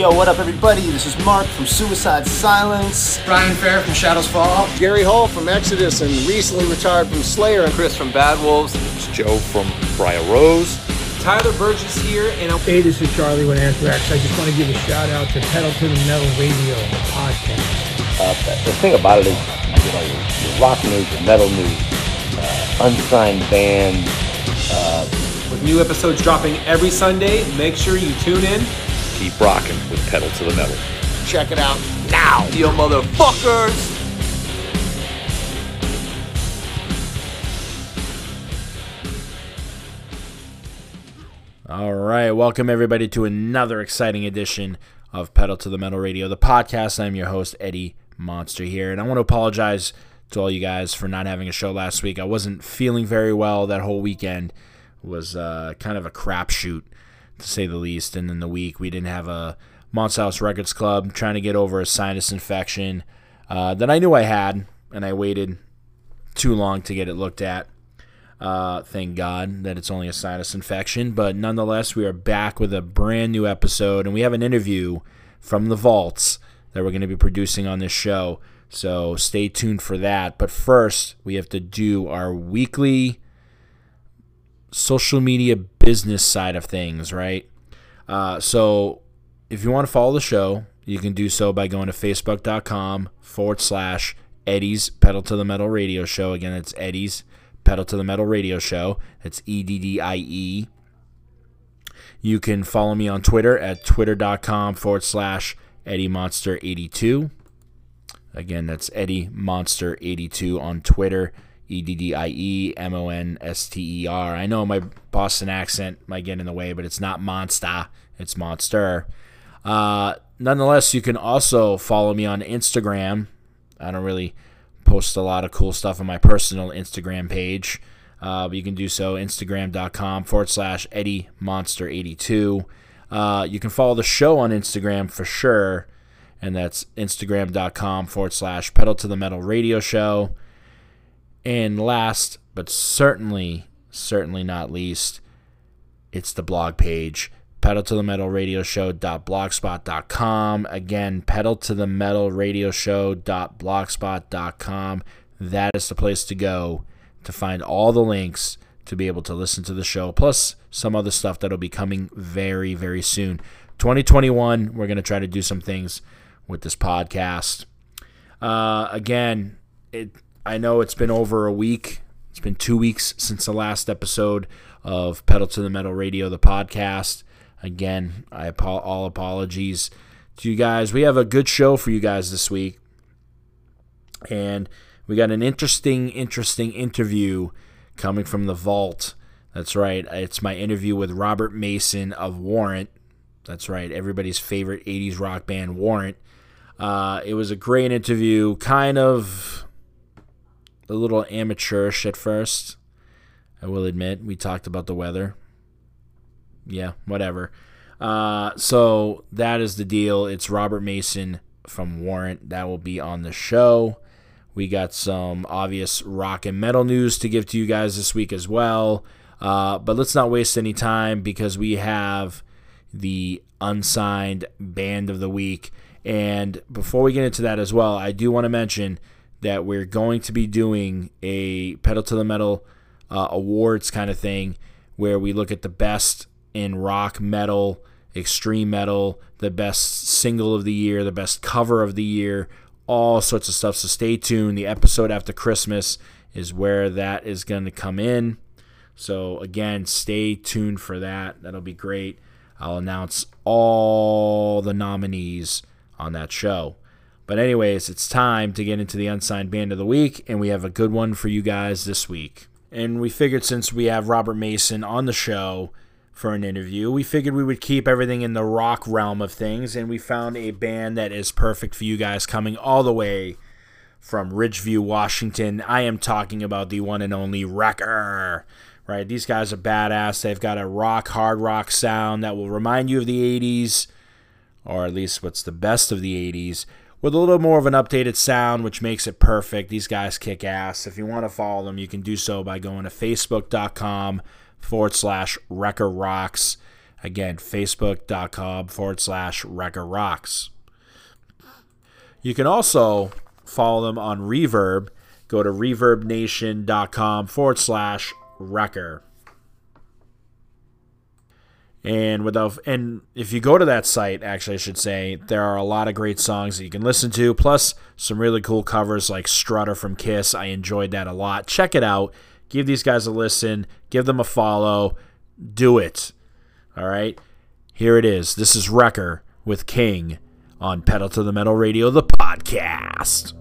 Yo, what up, everybody? This is Mark from Suicide Silence. Brian Fair from Shadows Fall. Gary Hall from Exodus and recently retired from Slayer. Chris from Bad Wolves. It's Joe from Briar Rose. Tyler Burgess here, and hey, this is Charlie with Anthrax. I just want to give a shout out to Pedal to the Metal Radio podcast. The thing about it is, you know, your rock news, your metal news, unsigned bands. With new episodes dropping every Sunday, make sure you tune in. Keep rocking with Pedal to the Metal. Check it out now, you motherfuckers! All right, welcome everybody to another exciting edition of Pedal to the Metal Radio, the podcast. I'm your host, Eddie Monster here, and I want to apologize to all you guys for not having a show last week. I wasn't feeling very well. That whole weekend was kind of a crapshoot, to say the least, and then the week we didn't have a Monster House Records Club, trying to get over a sinus infection that I knew I had, and I waited too long to get it looked at. Thank God that it's only a sinus infection, but nonetheless, we are back with a brand new episode, and we have an interview from the vaults that we're going to be producing on this show, so stay tuned for that. But first, we have to do our weekly social media business side of things, right? So if you want to follow the show, you can do so by going to facebook.com/ Eddie's Pedal to the Metal Radio Show. Again, it's Eddie's Pedal to the Metal Radio Show. It's EDDIE. You can follow me on Twitter at twitter.com/ Eddie Monster 82. Again, that's Eddie Monster 82 on Twitter. EDDIE MONSTER. I know my Boston accent might get in the way, but it's not Monster. It's Monster. Nonetheless, you can also follow me on Instagram. I don't really post a lot of cool stuff on my personal Instagram page, but you can do so, instagram.com/ Eddie Monster 82. You can follow the show on Instagram for sure, and that's instagram.com/ Pedal to the Metal Radio Show. And last, but certainly not least, it's the blog page, Pedal to the Metal Radio Show.blogspot.com. Again, Pedal to the Metal Radio Show.blogspot.com. That is the place to go to find all the links to be able to listen to the show, plus some other stuff that'll be coming very, very soon. 2021, we're going to try to do some things with this podcast. Again, I know it's been over a week. It's been 2 weeks since the last episode of Pedal to the Metal Radio, the podcast. Again, all apologies to you guys. We have a good show for you guys this week. And we got an interesting interview coming from the vault. That's right. It's my interview with Robert Mason of Warrant. That's right. Everybody's favorite 80s rock band, Warrant. It was a great interview, kind of a little amateurish at first, I will admit. We talked about the weather. Yeah, whatever. So that is the deal. It's Robert Mason from Warrant. That will be on the show. We got some obvious rock and metal news to give to you guys this week as well. But let's not waste any time, because we have the unsigned band of the week. And before we get into that as well, I do want to mention that we're going to be doing a Pedal to the Metal awards kind of thing, where we look at the best in rock, metal, extreme metal, the best single of the year, the best cover of the year, all sorts of stuff. So stay tuned. The episode after Christmas is where that is going to come in. So again, stay tuned for that. That'll be great. I'll announce all the nominees on that show. But anyways, it's time to get into the unsigned band of the week, and we have a good one for you guys this week. And we figured, since we have Robert Mason on the show for an interview, we figured we would keep everything in the rock realm of things, and we found a band that is perfect for you guys, coming all the way from Ridgeview, Washington. I am talking about the one and only Reeker. Right? These guys are badass. They've got a rock, hard rock sound that will remind you of the 80s, or at least what's the best of the 80s, with a little more of an updated sound, which makes it perfect. These guys kick ass. If you want to follow them, you can do so by going to facebook.com/ Reeker Rocks. Again, facebook.com/Wrecker Rocks. You can also follow them on Reverb. Go to reverbnation.com/Wrecker. And if you go to that site, actually, I should say, there are a lot of great songs that you can listen to, plus some really cool covers like Strutter from Kiss. I enjoyed that a lot. Check it out. Give these guys a listen. Give them a follow. Do it. All right? Here it is. This is Wrecker with King on Pedal to the Metal Radio, the podcast.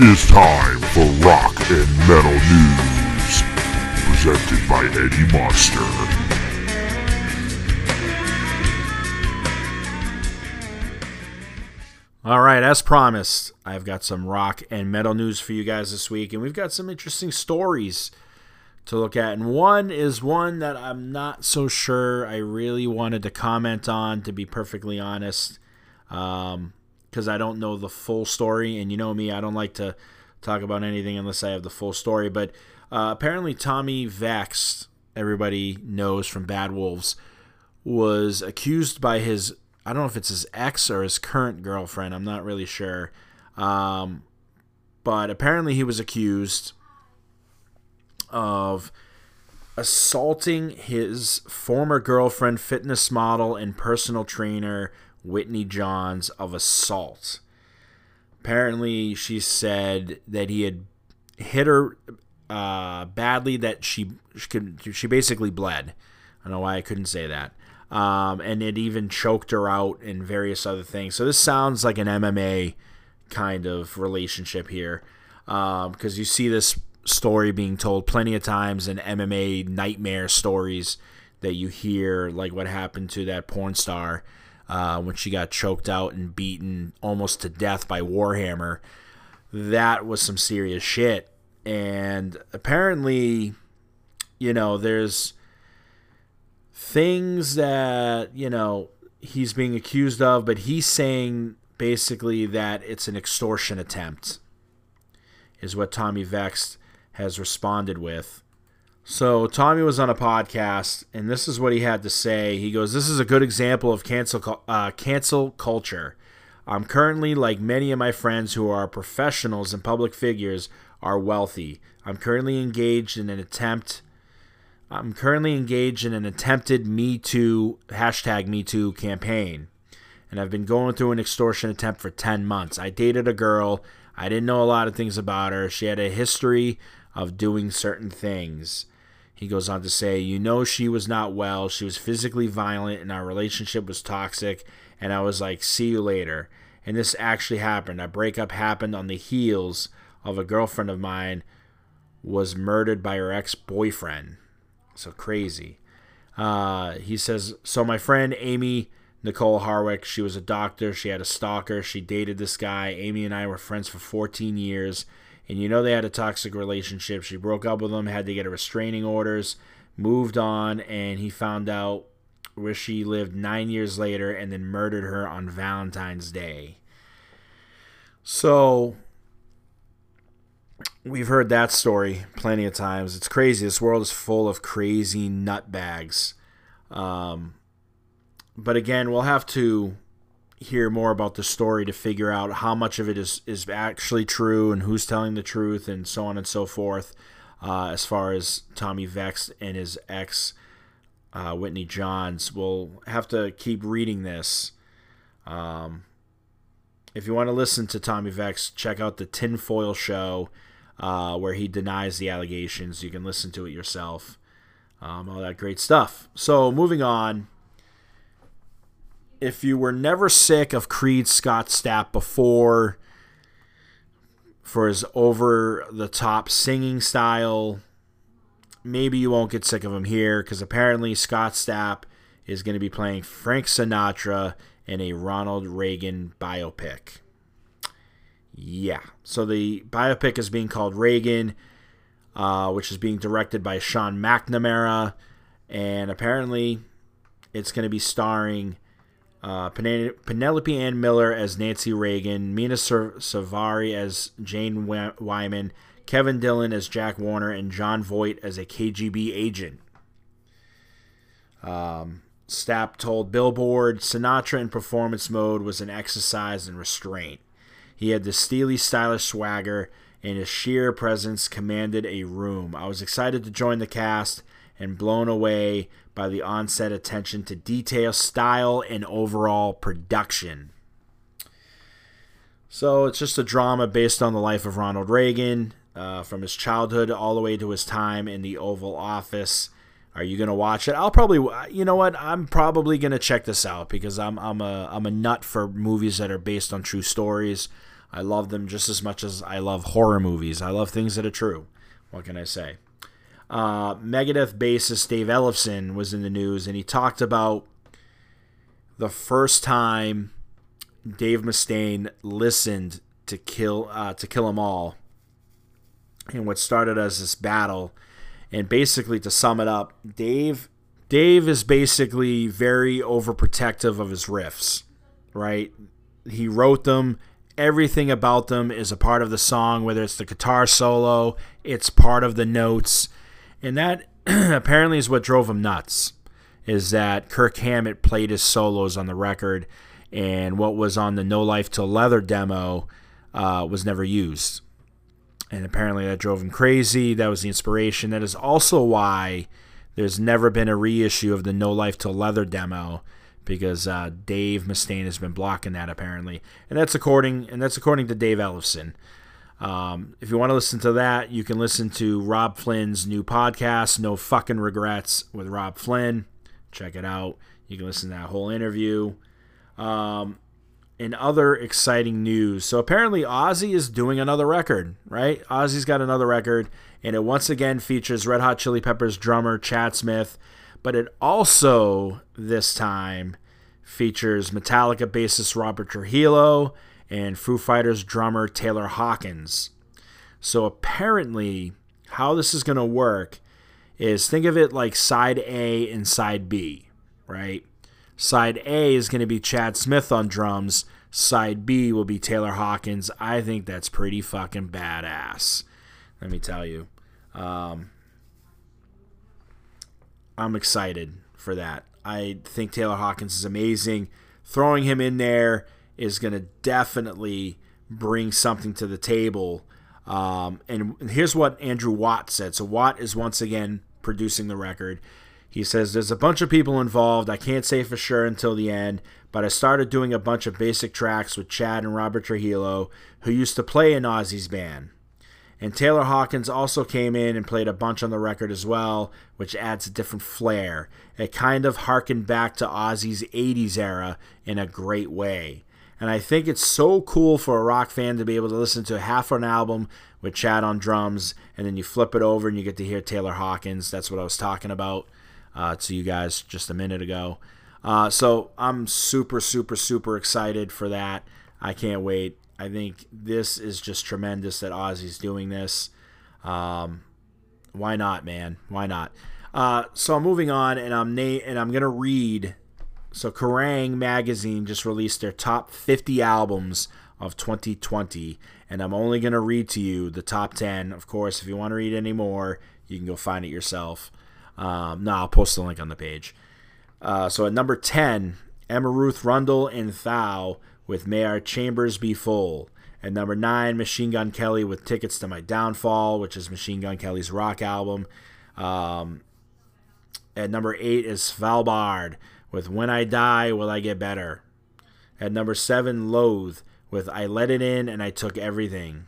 It's time for Rock and Metal News, presented by Eddie Monster. All right, as promised, I've got some rock and metal news for you guys this week, and we've got some interesting stories to look at. And one is one that I'm not so sure I really wanted to comment on, to be perfectly honest. Because I don't know the full story, and you know me, I don't like to talk about anything unless I have the full story. But apparently Tommy Vext, everybody knows from Bad Wolves, was accused by his, I don't know if it's his ex or his current girlfriend, I'm not really sure. But apparently he was accused of assaulting his former girlfriend, fitness model, and personal trainer, Whitney Johns, of assault. Apparently, she said that he had hit her badly, that she basically bled. I don't know why I couldn't say that. And it even choked her out and various other things. So this sounds like an MMA kind of relationship here, because you see this story being told plenty of times in MMA nightmare stories that you hear, like what happened to that porn star when she got choked out and beaten almost to death by Warhammer. That was some serious shit. And apparently, you know, there's things that, you know, he's being accused of, but he's saying basically that it's an extortion attempt, is what Tommy Vext has responded with. So Tommy was on a podcast, and this is what he had to say. He goes, "This is a good example of cancel culture. I'm currently, like many of my friends who are professionals and public figures, are wealthy. I'm currently engaged in an attempted Me Too, #MeToo campaign, and I've been going through an extortion attempt for 10 months. I dated a girl. I didn't know a lot of things about her. She had a history of doing certain things." He goes on to say, "You know, she was not well. She was physically violent, and our relationship was toxic. And I was like, see you later. And this actually happened. Our breakup happened on the heels of a girlfriend of mine was murdered by her ex-boyfriend." So crazy. He says, "So my friend Amy, Nicole Harwick, she was a doctor. She had a stalker. She dated this guy. Amy and I were friends for 14 years. And you know, they had a toxic relationship. She broke up with him, had to get a restraining orders, moved on, and he found out where she lived 9 years later and then murdered her on Valentine's Day." So we've heard that story plenty of times. It's crazy. This world is full of crazy nutbags. But again, we'll have to hear more about the story to figure out how much of it is actually true and who's telling the truth and so on and so forth, as far as Tommy Vext and his ex, Whitney Johns. We'll have to keep reading this. If you want to listen to Tommy Vext, check out the Tinfoil Show, where he denies the allegations. You can listen to it yourself. All that great stuff. So moving on. If you were never sick of Creed's Scott Stapp before for his over-the-top singing style, maybe you won't get sick of him here, because apparently Scott Stapp is going to be playing Frank Sinatra in a Ronald Reagan biopic. Yeah, so the biopic is being called Reagan, which is being directed by Sean McNamara, and apparently it's going to be starring Penelope Ann Miller as Nancy Reagan, Mina Savari as Jane Wyman, Kevin Dillon as Jack Warner, and John Voight as a KGB agent. Stapp told Billboard, "Sinatra in performance mode was an exercise in restraint. He had the steely, stylish swagger, and his sheer presence commanded a room. I was excited to join the cast and blown away by the onset attention to detail, style, and overall production." So it's just a drama based on the life of Ronald Reagan, from his childhood all the way to his time in the Oval Office. Are you gonna watch it? I'll probably, you know what? I'm probably gonna check this out because I'm a nut for movies that are based on true stories. I love them just as much as I love horror movies. I love things that are true. What can I say? Megadeth bassist Dave Ellefson was in the news, and he talked about the first time Dave Mustaine listened to Kill 'Em All, and what started as this battle. And basically, to sum it up, Dave is basically very overprotective of his riffs, right? He wrote them. Everything about them is a part of the song, whether it's the guitar solo, it's part of the notes. And that apparently is what drove him nuts, is that Kirk Hammett played his solos on the record, and what was on the No Life Till Leather demo was never used. And apparently that drove him crazy. That was the inspiration. That is also why there's never been a reissue of the No Life Till Leather demo, because Dave Mustaine has been blocking that apparently, and that's according to Dave Ellefson. If you want to listen to that, you can listen to Rob Flynn's new podcast, No Fucking Regrets with Rob Flynn. Check it out. You can listen to that whole interview. And other exciting news. So apparently Ozzy is doing another record, right? Ozzy's got another record, and it once again features Red Hot Chili Peppers drummer Chad Smith, but it also, this time, features Metallica bassist Robert Trujillo and Foo Fighters drummer Taylor Hawkins. So apparently, how this is going to work is, think of it like side A and side B, right? Side A is going to be Chad Smith on drums. Side B will be Taylor Hawkins. I think that's pretty fucking badass, let me tell you. I'm excited for that. I think Taylor Hawkins is amazing. Throwing him in there is going to definitely bring something to the table. And here's what Andrew Watt said. So Watt is once again producing the record. He says, there's a bunch of people involved. I can't say for sure until the end, but I started doing a bunch of basic tracks with Chad and Robert Trujillo, who used to play in Ozzy's band. And Taylor Hawkins also came in and played a bunch on the record as well, which adds a different flair. It kind of harkened back to Ozzy's 80s era in a great way. And I think it's so cool for a rock fan to be able to listen to half an album with Chad on drums, and then you flip it over and you get to hear Taylor Hawkins. That's what I was talking about to you guys just a minute ago. So I'm super, super, super excited for that. I can't wait. I think this is just tremendous that Ozzy's doing this. Why not, man? Why not? So I'm moving on, and I'm going to read. So Kerrang! Magazine just released their top 50 albums of 2020, and I'm only going to read to you the top 10. Of course, if you want to read any more, you can go find it yourself. I'll post the link on the page. So at number 10, Emma Ruth Rundle and Thou with May Our Chambers Be Full. At number 9, Machine Gun Kelly with Tickets to My Downfall, which is Machine Gun Kelly's rock album. At number 8 is Svalbard with When I Die, Will I Get Better. At number 7, Loathe with I Let It In and I Took Everything.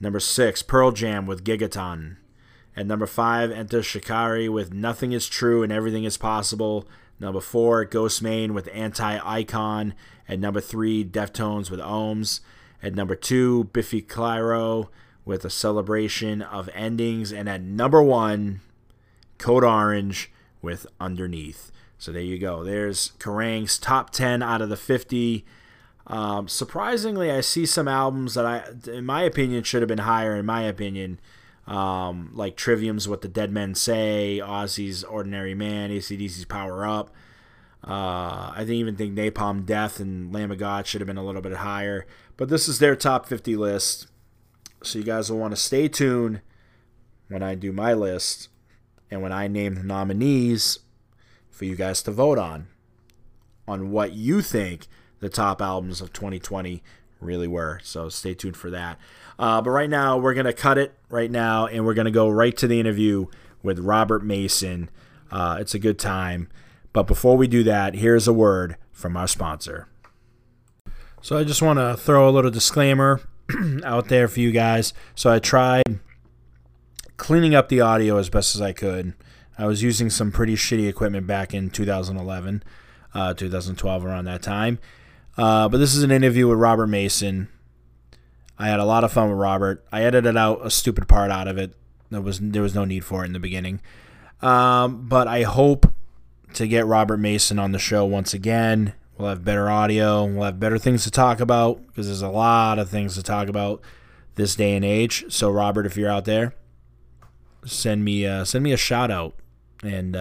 Number 6, Pearl Jam with Gigaton. At number 5, Enter Shikari with Nothing Is True and Everything Is Possible. Number 4, Ghostmain with Anti-Icon. At number 3, Deftones with Ohms. At number 2, Biffy Clyro with A Celebration of Endings. And at number 1, Code Orange with Underneath. So there you go. There's Kerrang's top 10 out of the 50. Surprisingly, I see some albums that in my opinion, should have been higher, in my opinion. Like Trivium's What the Dead Men Say, Ozzy's Ordinary Man, AC/DC's Power Up. I didn't even think Napalm Death and Lamb of God should have been a little bit higher. But this is their top 50 list. So you guys will want to stay tuned when I do my list and when I name the nominees for you guys to vote on what you think the top albums of 2020 really were. So stay tuned for that. But right now, we're going to cut it right now, and we're going to go right to the interview with Robert Mason. It's a good time. But before we do that, here's a word from our sponsor. So I just want to throw a little disclaimer out there for you guys. So I tried cleaning up the audio as best as I could. I was using some pretty shitty equipment back in 2011, 2012, around that time. But this is an interview with Robert Mason. I had a lot of fun with Robert. I edited out a stupid part out of it. There was no need for it in the beginning. But I hope to get Robert Mason on the show once again. We'll have better audio. We'll have better things to talk about, because there's a lot of things to talk about this day and age. So, Robert, if you're out there, send me a shout out, and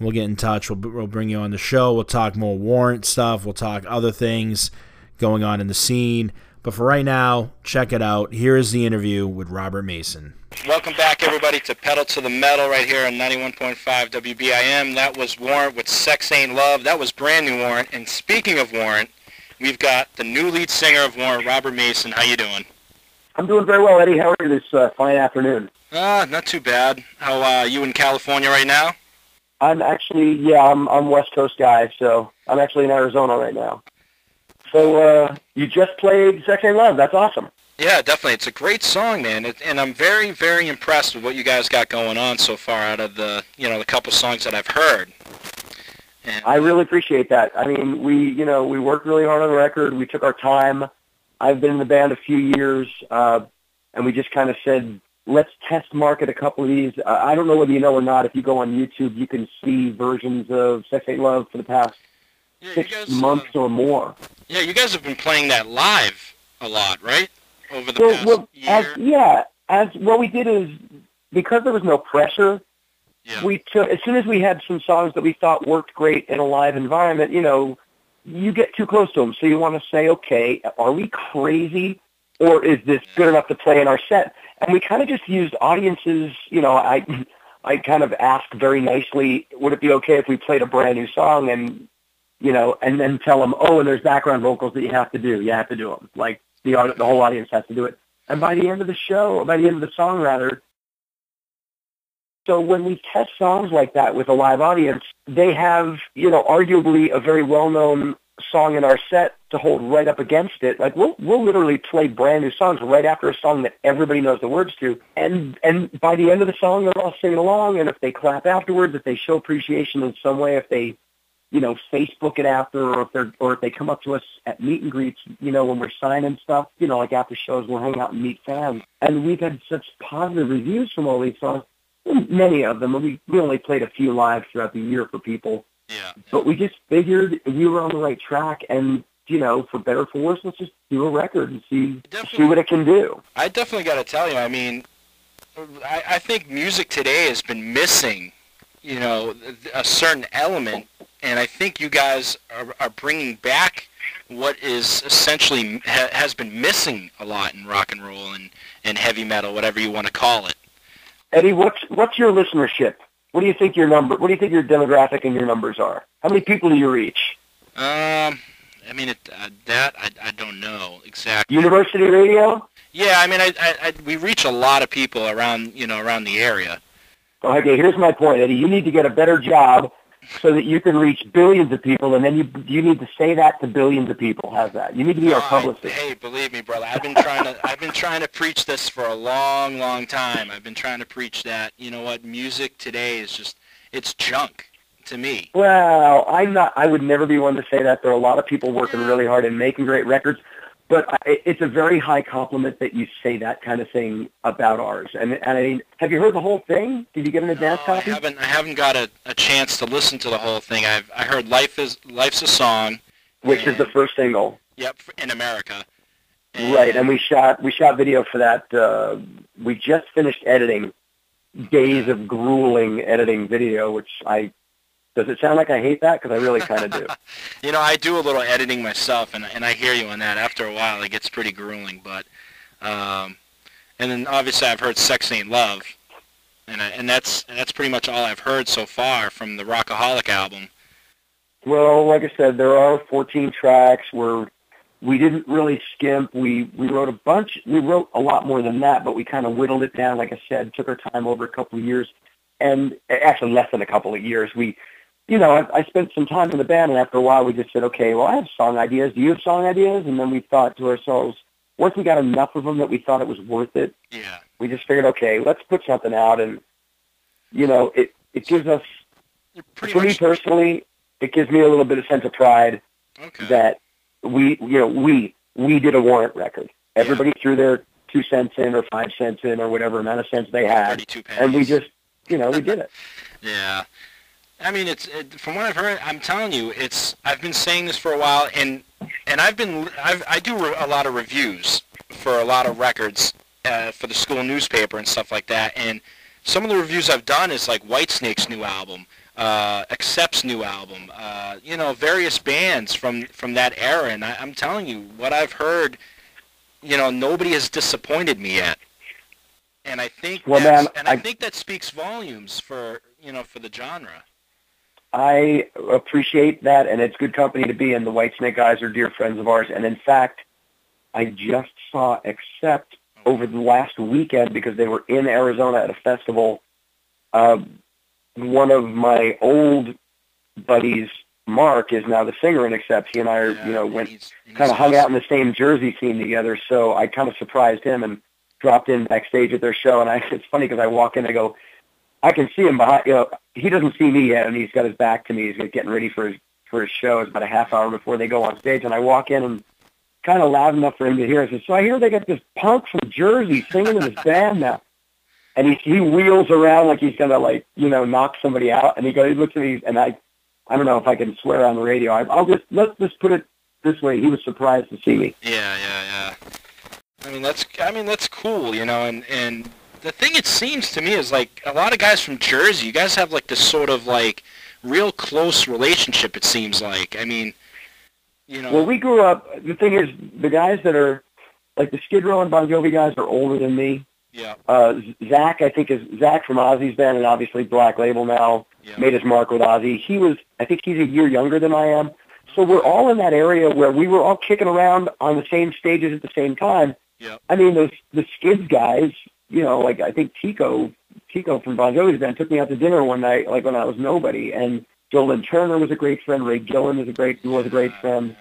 we'll get in touch. We'll bring you on the show. We'll talk more Warrant stuff. We'll talk other things going on in the scene. But for right now, check it out. Here is the interview with Robert Mason. Welcome back, everybody, to Pedal to the Metal right here on 91.5 WBIM. That was Warrant with Sex Ain't Love. That was brand new Warrant. And speaking of Warrant, we've got the new lead singer of Warrant, Robert Mason. How you doing? I'm doing very well, Eddie. How are you this fine afternoon? Not too bad. How are you in California right now? I'm actually, I'm West Coast guy, so I'm actually in Arizona right now. So you just played Sex Ain't Love. That's awesome. Yeah, definitely. It's a great song, man, and I'm very, very impressed with what you guys got going on so far out of the, the couple songs that I've heard. And I really appreciate that. I mean, we worked really hard on the record. We took our time. I've been in the band a few years, and we just kind of said, let's test market a couple of these. I don't know whether you know or not. If you go on YouTube, you can see versions of Sex Ain't Love for the past 6 months or more. Yeah, you guys have been playing that live a lot, right? Over the past year? As what we did is, because there was no pressure, we took, as soon as we had some songs that we thought worked great in a live environment, you get too close to them, so you want to say, okay, are we crazy, or is this good enough to play in our set? And we kind of just used audiences, I kind of asked very nicely, would it be okay if we played a brand new song, and, and then tell them, oh, and there's background vocals that you have to do. You have to do them. Like, the whole audience has to do it. And by the end of the show, or by the end of the song, rather, so when we test songs like that with a live audience, they have, arguably a very well-known song in our set to hold right up against it. Like, we'll literally play brand new songs right after a song that everybody knows the words to. And by the end of the song, they're all singing along. And if they clap afterwards, if they show appreciation in some way, if they, Facebook it after, or if they come up to us at meet and greets, when we're signing stuff, like after shows, we'll hang out and meet fans. And we've had such positive reviews from all these songs. Many of them. We only played a few live throughout the year for people. Yeah. But we just figured we were on the right track, and, for better or for worse, let's just do a record and see what it can do. I definitely got to tell you, I mean, I think music today has been missing, a certain element, and I think you guys are bringing back what is essentially has been missing a lot in rock and roll and heavy metal, whatever you want to call it. Eddie, what's your listenership? What do you think your number? What do you think your demographic and your numbers are? How many people do you reach? I mean, I don't know exactly. University radio? Yeah, I mean, we reach a lot of people around around the area. Okay, here's my point, Eddie. You need to get a better job so that you can reach billions of people, and then you need to say that to billions of people. How's that? You need to be our publicist. Hey, believe me, brother. I've been trying to preach this for a long, long time. I've been trying to preach that. You know what? Music today is it's junk to me. Well, I would never be one to say that. There are a lot of people working really hard and making great records, but it's a very high compliment that you say that kind of thing about ours. And I mean, have you heard the whole thing? Did you get an advance copy? I haven't got a chance to listen to the whole thing. I heard Life's a Song, which is the first single. Yep, in America. And right, and we shot video for that. We just finished editing days of grueling editing video, which does it sound like I hate that? Because I really kind of do. I do a little editing myself, and I hear you on that. After a while, it gets pretty grueling. But and then obviously I've heard "Sex Ain't Love," and that's pretty much all I've heard so far from the Rockaholic album. Well, like I said, there are 14 tracks. We didn't really skimp. We wrote a bunch. We wrote a lot more than that, but we kind of whittled it down. Like I said, took our time over a couple of years, and actually less than a couple of years. I spent some time in the band, and after a while we just said, okay, well, I have song ideas. Do you have song ideas? And then we thought to ourselves, once we got enough of them that we thought it was worth it, we just figured, okay, let's put something out. And, it gives us, for me personally, it gives me a little bit of sense of pride that we did a Warrant record. Everybody threw their 2 cents in or 5 cents in or whatever amount of cents they had. 32 pennies. And we just, you know, we did it. Yeah. I mean, from what I've heard, I'm telling you, I've been saying this for a while, and I do a lot of reviews for a lot of records for the school newspaper and stuff like that, and some of the reviews I've done is like Whitesnake's new album, Accept's new album, you know, various bands from that era, and I'm telling you, what I've heard, you know, nobody has disappointed me yet, and I think I think that speaks volumes for, you know, for the genre. I appreciate that, and it's good company to be in. The Whitesnake guys are dear friends of ours, and in fact, I just saw Accept over the last weekend because they were in Arizona at a festival. One of my old buddies, Mark, is now the singer in Accept. He and I, you know, went kind of hung out in the same Jersey scene together, so I kind of surprised him and dropped in backstage at their show, and it's funny because I walk in and I go, I can see him behind, you know, he doesn't see me yet, and he's got his back to me. He's getting ready for his show. It's about a half hour before they go on stage, and I walk in and kind of loud enough for him to hear. I said, so I hear they got this punk from Jersey singing in this band now. And he wheels around like he's going to, like, you know, knock somebody out. And he looks at me, and I don't know if I can swear on the radio. Let's just put it this way. He was surprised to see me. Yeah. I mean, that's cool, you know, and the thing it seems to me is, like, a lot of guys from Jersey, you guys have, like, this sort of, like, real close relationship, it seems like. I mean, you know. Well, we grew up, the thing is, the guys that are, like, the Skid Row and Bon Jovi guys are older than me. Yeah. Zach, I think, Zach from Ozzy's band, and obviously Black Label now, made his mark with Ozzy. I think he's a year younger than I am. So we're all in that area where we were all kicking around on the same stages at the same time. Yeah. I mean, the Skid guys, you know, like, I think Tico from Bon Jovi's band took me out to dinner one night, like, when I was nobody. And Dylan Turner was a great friend. Ray Gillen was a great friend.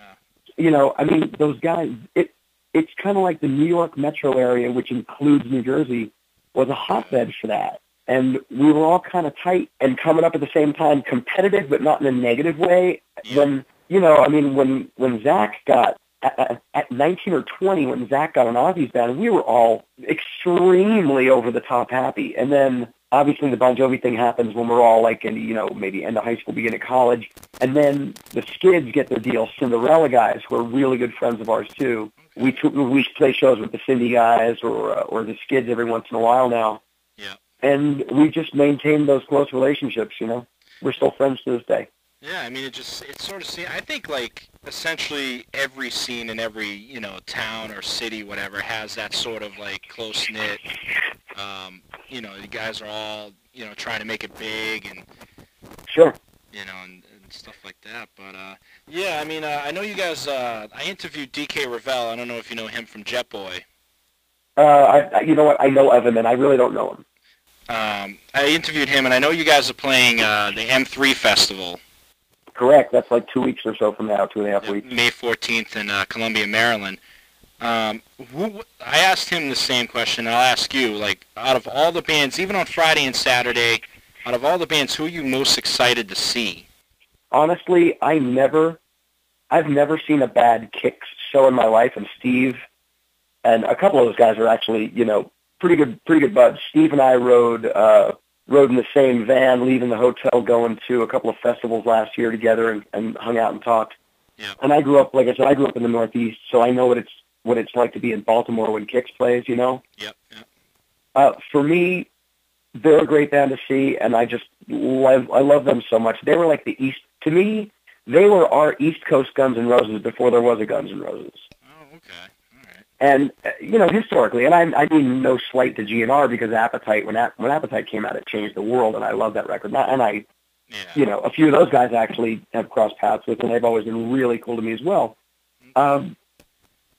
You know, I mean, those guys, it's kind of like the New York metro area, which includes New Jersey, was a hotbed for that. And we were all kind of tight and coming up at the same time, competitive, but not in a negative way. When, you know, I mean, when Zach got, at 19 or 20, when Zach got an Ozzy's band, we were all extremely over-the-top happy. And then, obviously, the Bon Jovi thing happens when we're all, like, in, you know, maybe end of high school, beginning of college. And then the Skids get their deal. Cinderella guys, who are really good friends of ours, too. We play shows with the Cindy guys or the Skids every once in a while now. Yeah. And we just maintain those close relationships, you know. We're still friends to this day. Yeah, I mean, it sort of seems, I think, like, essentially every scene in every, you know, town or city, whatever, has that sort of, like, close-knit, you know, the guys are all, you know, trying to make it big and, sure, you know, and stuff like that. But, yeah, I mean, I know you guys, I interviewed D.K. Revell. I don't know if you know him from Jet Boy. You know what? I know of him, and I really don't know him. I interviewed him, and I know you guys are playing the M3 Festival. Correct. That's like 2 weeks or so from now, 2.5 weeks. May 14th in Columbia, Maryland. I asked him the same question. I'll ask you, like, out of all the bands, even on Friday and Saturday, out of all the bands, who are you most excited to see? Honestly, I've never seen a bad Kicks show in my life, and Steve and a couple of those guys are actually, you know, pretty good buds. Steve and I rode in the same van, leaving the hotel, going to a couple of festivals last year together, and hung out and talked. Yeah. And I grew up, like I said, in the Northeast, so I know what it's like to be in Baltimore when Kix plays, you know? Yep. For me, they're a great band to see, and I love them so much. They were like the East, to me, they were our East Coast Guns N' Roses before there was a Guns N' Roses. Oh, okay. And, you know, historically, and I mean no slight to GNR, because Appetite, when Appetite came out, it changed the world, and I love that record. And you know, a few of those guys actually have crossed paths with, and they've always been really cool to me as well. I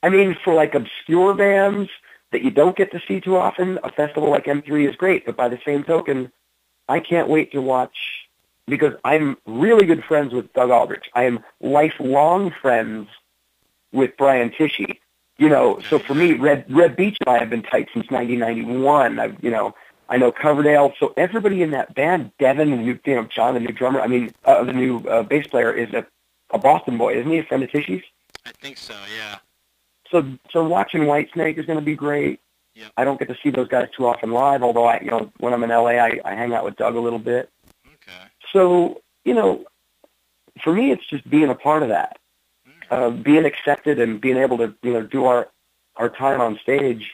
mean, for, like, obscure bands that you don't get to see too often, a festival like M3 is great, but by the same token, I can't wait to watch, because I'm really good friends with Doug Aldrich. I am lifelong friends with Brian Tishy. You know, so for me, Red Beach and I have been tight since 1991. I know Coverdale. So everybody in that band, Devin, John, the new drummer, the new bass player, is a Boston boy, isn't he? A friend of Tishy's? I think so, yeah. So watching Whitesnake is going to be great. Yep. I don't get to see those guys too often live, although I, you know, when I'm in LA, I hang out with Doug a little bit. Okay. So, you know, for me, it's just being a part of that, being accepted and being able to, you know, do our time on stage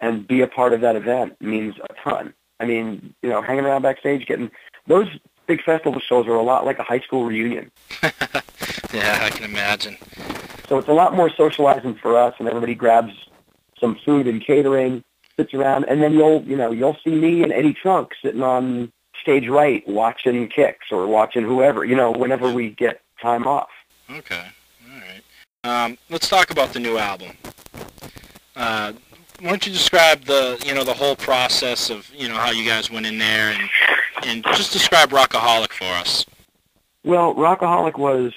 and be a part of that event means a ton. I mean, you know, hanging around backstage, getting those big festival shows are a lot like a high school reunion. Yeah, I can imagine. So it's a lot more socializing for us, and everybody grabs some food and catering, sits around, and then you'll see me and Eddie Trunk sitting on stage right watching Kicks or watching whoever, you know, whenever we get time off. Okay, all right. Let's talk about the new album. Why don't you describe the whole process of, you know, how you guys went in there, and just describe Rockaholic for us. Well, Rockaholic was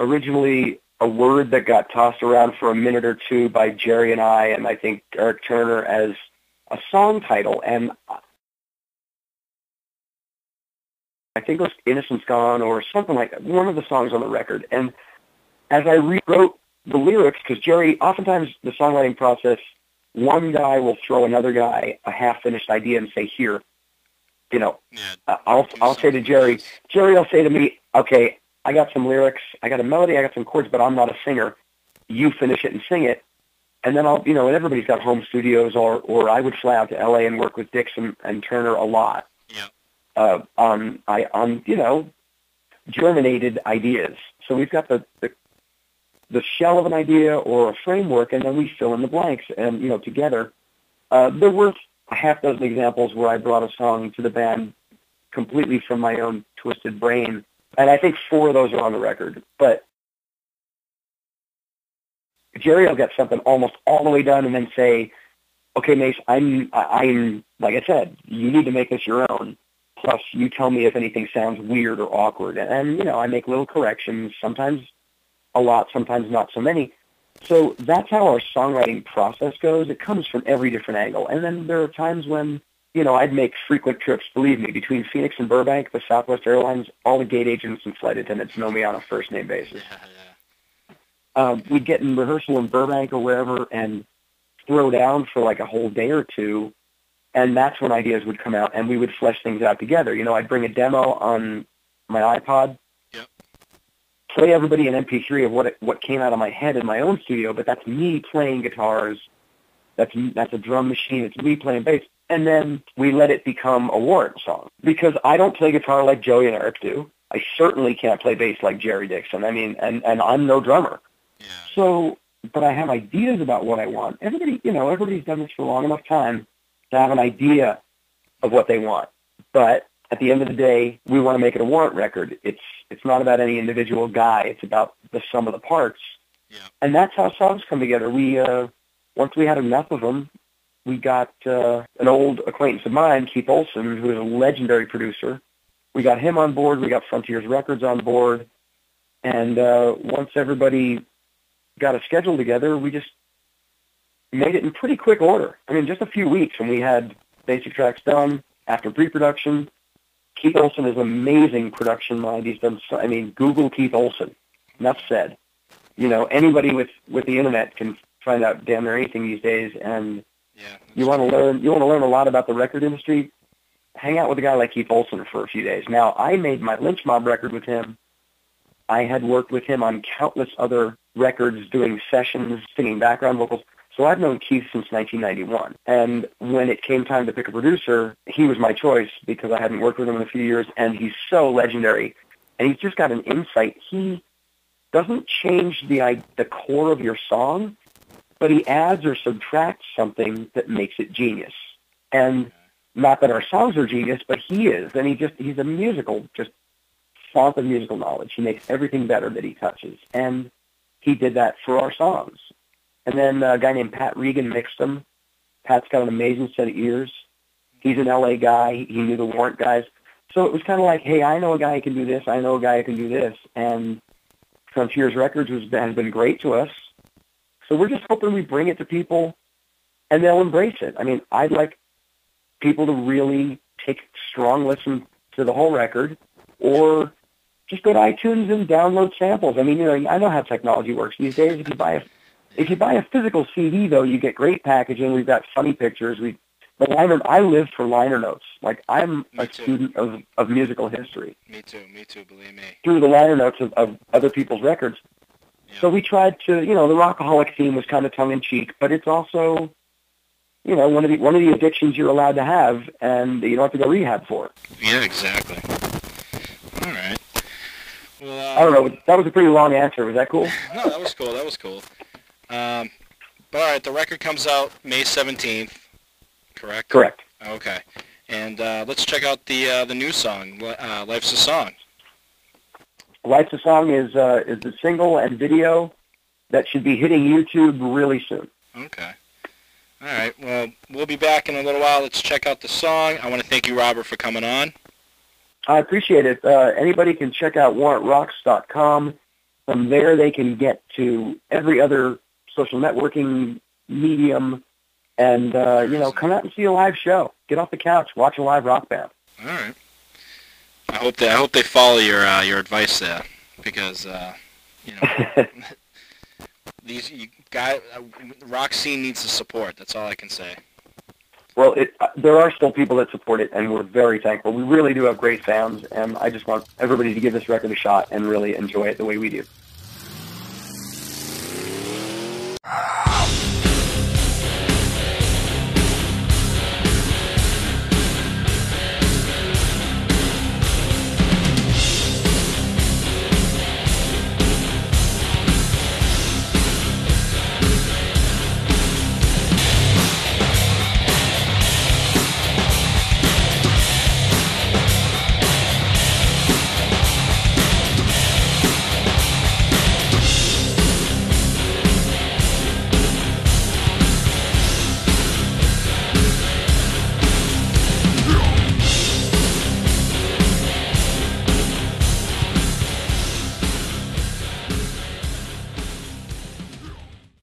originally a word that got tossed around for a minute or two by Jerry and I, and I think Eric Turner, as a song title. And I think it was Innocence Gone or something like that, one of the songs on the record. And as I rewrote the lyrics, because Jerry, oftentimes the songwriting process, one guy will throw another guy a half-finished idea and say, here, you know, yeah, I'll say to Jerry, will say to me, okay, I got some lyrics, I got a melody, I got some chords, but I'm not a singer. You finish it and sing it. And then I'll, you know, and everybody's got home studios, or I would fly out to LA and work with Dixon and Turner a lot. Yeah. On germinated ideas. So we've got the shell of an idea or a framework, and then we fill in the blanks. And, you know, together, there were a half dozen examples where I brought a song to the band completely from my own twisted brain. And I think 4 of those are on the record. But Jerry will get something almost all the way done and then say, okay, Mace, I'm like I said, you need to make this your own. Plus, you tell me if anything sounds weird or awkward. And, you know, I make little corrections, sometimes a lot, sometimes not so many. So that's how our songwriting process goes. It comes from every different angle. And then there are times when, you know, I'd make frequent trips, believe me, between Phoenix and Burbank, the Southwest Airlines, all the gate agents and flight attendants know me on a first-name basis. Yeah. We'd get in rehearsal in Burbank or wherever and throw down for like a whole day or two, and that's when ideas would come out, and we would flesh things out together. You know, I'd bring a demo on my iPod, yep, play everybody an MP3 of what came out of my head in my own studio, but that's me playing guitars, that's a drum machine, it's me playing bass. And then we let it become a Warrant song, because I don't play guitar like Joey and Eric do. I certainly can't play bass like Jerry Dixon. I mean, and I'm no drummer. Yeah. So, but I have ideas about what I want. Everybody, you know, everybody's done this for long enough time to have an idea of what they want. But at the end of the day, we want to make it a Warrant record. It's not about any individual guy. It's about the sum of the parts. Yeah. And that's how songs come together. We once we had enough of them, we got an old acquaintance of mine, Keith Olson, who is a legendary producer. We got him on board. We got Frontiers Records on board. And once everybody got a schedule together, we just made it in pretty quick order. I mean, just a few weeks, and we had basic tracks done after pre-production. Keith Olson is an amazing production mind. He's done so, I mean, Google Keith Olson. Enough said. You know, anybody with the Internet can find out damn near anything these days, and yeah, you want to learn a lot about the record industry, hang out with a guy like Keith Olson for a few days. Now, I made my Lynch Mob record with him. I had worked with him on countless other records, doing sessions, singing background vocals. So I've known Keith since 1991. And when it came time to pick a producer, he was my choice because I hadn't worked with him in a few years, and he's so legendary. And he's just got an insight. He doesn't change the core of your song, but he adds or subtracts something that makes it genius. And not that our songs are genius, but he is. And he's a musical, just font of musical knowledge. He makes everything better that he touches. And he did that for our songs. And then a guy named Pat Reagan mixed them. Pat's got an amazing set of ears. He's an L.A. guy. He knew the Warrant guys. So it was kind of like, hey, I know a guy who can do this. I know a guy who can do this. And Frontiers Records has been great to us. So we're just hoping we bring it to people and they'll embrace it. I mean, I'd like people to really take strong listen to the whole record, or just go to iTunes and download samples. I mean, you know, I know how technology works these days. If you buy a If you buy a physical CD, though, you get great packaging. We've got funny pictures. I live for liner notes. Like, I'm a student of musical history. Me too, believe me. Through the liner notes of other people's records. Yeah. So we tried to, the Rockaholic theme was kind of tongue-in-cheek, but it's also, one of the addictions you're allowed to have, and you don't have to go rehab for it. Yeah, exactly. All right. Well, I don't know. That was a pretty long answer. Was that cool? No, that was cool. But all right, the record comes out May 17th. Correct? Correct. Okay. And let's check out the new song, Life's a Song. Life's a Song is the single and video that should be hitting YouTube really soon. Okay. All right. Well, we'll be back in a little while. Let's check out the song. I want to thank you, Robert, for coming on. I appreciate it. Anybody can check out warrantrocks.com. From there, they can get to every other social networking medium. And, come out and see a live show. Get off the couch. Watch a live rock band. All right. I hope they follow your advice there, because, rock scene needs the support. That's all I can say. Well, there are still people that support it, and we're very thankful. We really do have great fans, and I just want everybody to give this record a shot and really enjoy it the way we do.